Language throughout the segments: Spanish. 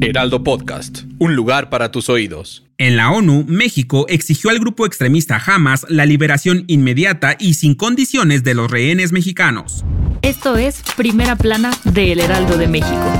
Heraldo Podcast, un lugar para tus oídos. En la ONU, México exigió al grupo extremista Hamas la liberación inmediata y sin condiciones de los rehenes mexicanos. Esto es Primera Plana de El Heraldo de México.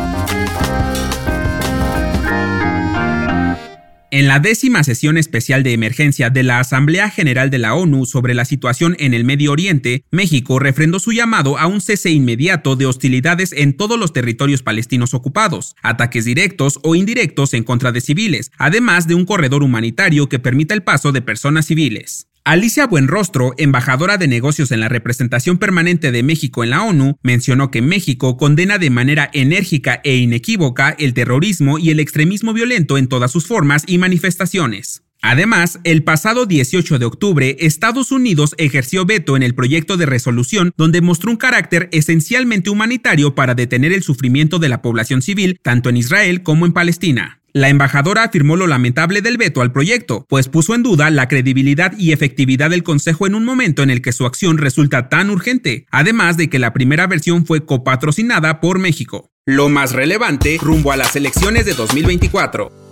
En la 10ª sesión especial de emergencia de la Asamblea General de la ONU sobre la situación en el Medio Oriente, México refrendó su llamado a un cese inmediato de hostilidades en todos los territorios palestinos ocupados, ataques directos o indirectos en contra de civiles, además de un corredor humanitario que permita el paso de personas civiles. Alicia Buenrostro, embajadora de negocios en la representación permanente de México en la ONU, mencionó que México condena de manera enérgica e inequívoca el terrorismo y el extremismo violento en todas sus formas y manifestaciones. Además, el pasado 18 de octubre, Estados Unidos ejerció veto en el proyecto de resolución donde mostró un carácter esencialmente humanitario para detener el sufrimiento de la población civil, tanto en Israel como en Palestina. La embajadora afirmó lo lamentable del veto al proyecto, pues puso en duda la credibilidad y efectividad del Consejo en un momento en el que su acción resulta tan urgente, además de que la primera versión fue copatrocinada por México. Lo más relevante rumbo a las elecciones de 2024.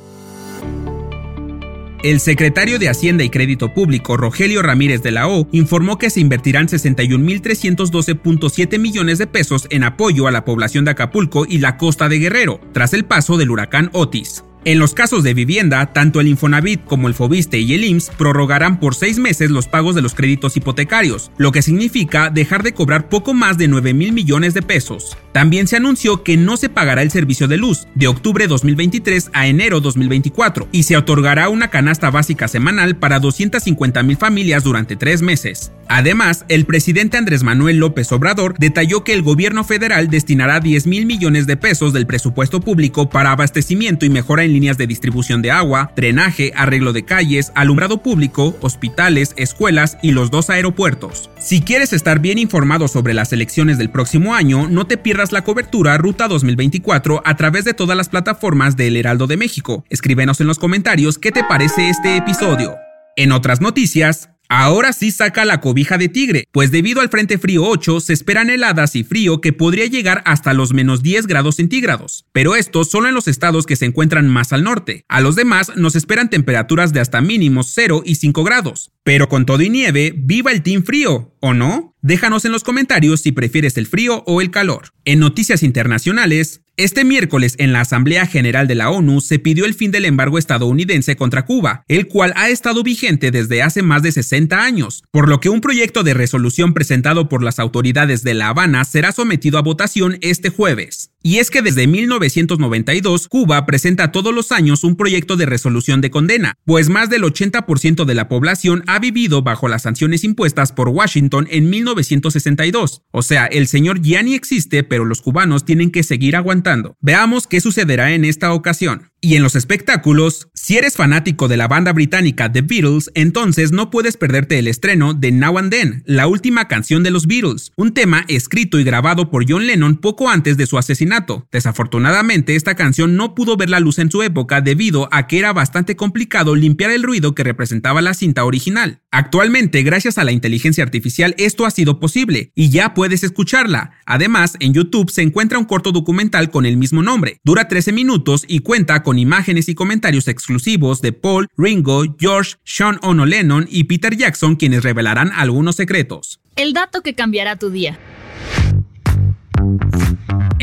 El secretario de Hacienda y Crédito Público, Rogelio Ramírez de la O, informó que se invertirán 61.312.7 millones de pesos en apoyo a la población de Acapulco y la costa de Guerrero, tras el paso del huracán Otis. En los casos de vivienda, tanto el Infonavit como el FOBISTE y el IMSS prorrogarán por 6 meses los pagos de los créditos hipotecarios, lo que significa dejar de cobrar poco más de 9,000 millones de pesos. También se anunció que no se pagará el servicio de luz de octubre 2023 a enero 2024 y se otorgará una canasta básica semanal para 250,000 familias durante 3 meses. Además, el presidente Andrés Manuel López Obrador detalló que el gobierno federal destinará 10,000 millones de pesos del presupuesto público para abastecimiento y mejora en líneas de distribución de agua, drenaje, arreglo de calles, alumbrado público, hospitales, escuelas y los 2 aeropuertos. Si quieres estar bien informado sobre las elecciones del próximo año, no te pierdas la cobertura Ruta 2024 a través de todas las plataformas de El Heraldo de México. Escríbenos en los comentarios qué te parece este episodio. En otras noticias, ahora sí saca la cobija de tigre, pues debido al Frente Frío 8 se esperan heladas y frío que podría llegar hasta los menos 10 grados centígrados, pero esto solo en los estados que se encuentran más al norte. A los demás nos esperan temperaturas de hasta mínimos 0 y 5 grados. Pero con todo y nieve, ¡viva el team frío! ¿O no? Déjanos en los comentarios si prefieres el frío o el calor. En noticias internacionales, este miércoles en la Asamblea General de la ONU se pidió el fin del embargo estadounidense contra Cuba, el cual ha estado vigente desde hace más de 60 años, por lo que un proyecto de resolución presentado por las autoridades de La Habana será sometido a votación este jueves. Y es que desde 1992, Cuba presenta todos los años un proyecto de resolución de condena, pues más del 80% de la población ha vivido bajo las sanciones impuestas por Washington en 1962. O sea, el señor ya ni existe, pero los cubanos tienen que seguir aguantando. Veamos qué sucederá en esta ocasión. Y en los espectáculos, si eres fanático de la banda británica The Beatles, entonces no puedes perderte el estreno de Now and Then, la última canción de los Beatles, un tema escrito y grabado por John Lennon poco antes de su asesinato. Desafortunadamente, esta canción no pudo ver la luz en su época debido a que era bastante complicado limpiar el ruido que representaba la cinta original. Actualmente, gracias a la inteligencia artificial, esto ha sido posible y ya puedes escucharla. Además, en YouTube se encuentra un corto documental con el mismo nombre. Dura 13 minutos y cuenta con imágenes y comentarios exclusivos de Paul, Ringo, George, Sean Ono Lennon y Peter Jackson, quienes revelarán algunos secretos. El dato que cambiará tu día.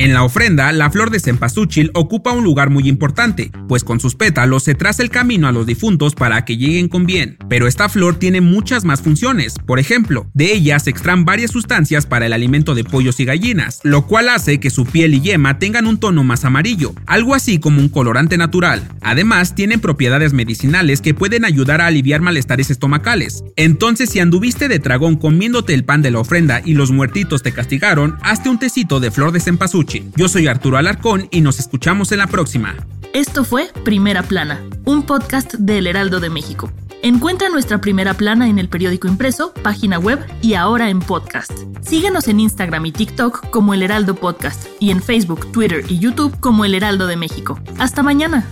En la ofrenda, la flor de cempasúchil ocupa un lugar muy importante, pues con sus pétalos se traza el camino a los difuntos para que lleguen con bien. Pero esta flor tiene muchas más funciones. Por ejemplo, de ella se extraen varias sustancias para el alimento de pollos y gallinas, lo cual hace que su piel y yema tengan un tono más amarillo, algo así como un colorante natural. Además, tienen propiedades medicinales que pueden ayudar a aliviar malestares estomacales. Entonces, si anduviste de tragón comiéndote el pan de la ofrenda y los muertitos te castigaron, hazte un tecito de flor de cempasúchil. Yo soy Arturo Alarcón y nos escuchamos en la próxima. Esto fue Primera Plana, un podcast de El Heraldo de México. Encuentra nuestra Primera Plana en el periódico impreso, página web y ahora en podcast. Síguenos en Instagram y TikTok como El Heraldo Podcast y en Facebook, Twitter y YouTube como El Heraldo de México. ¡Hasta mañana!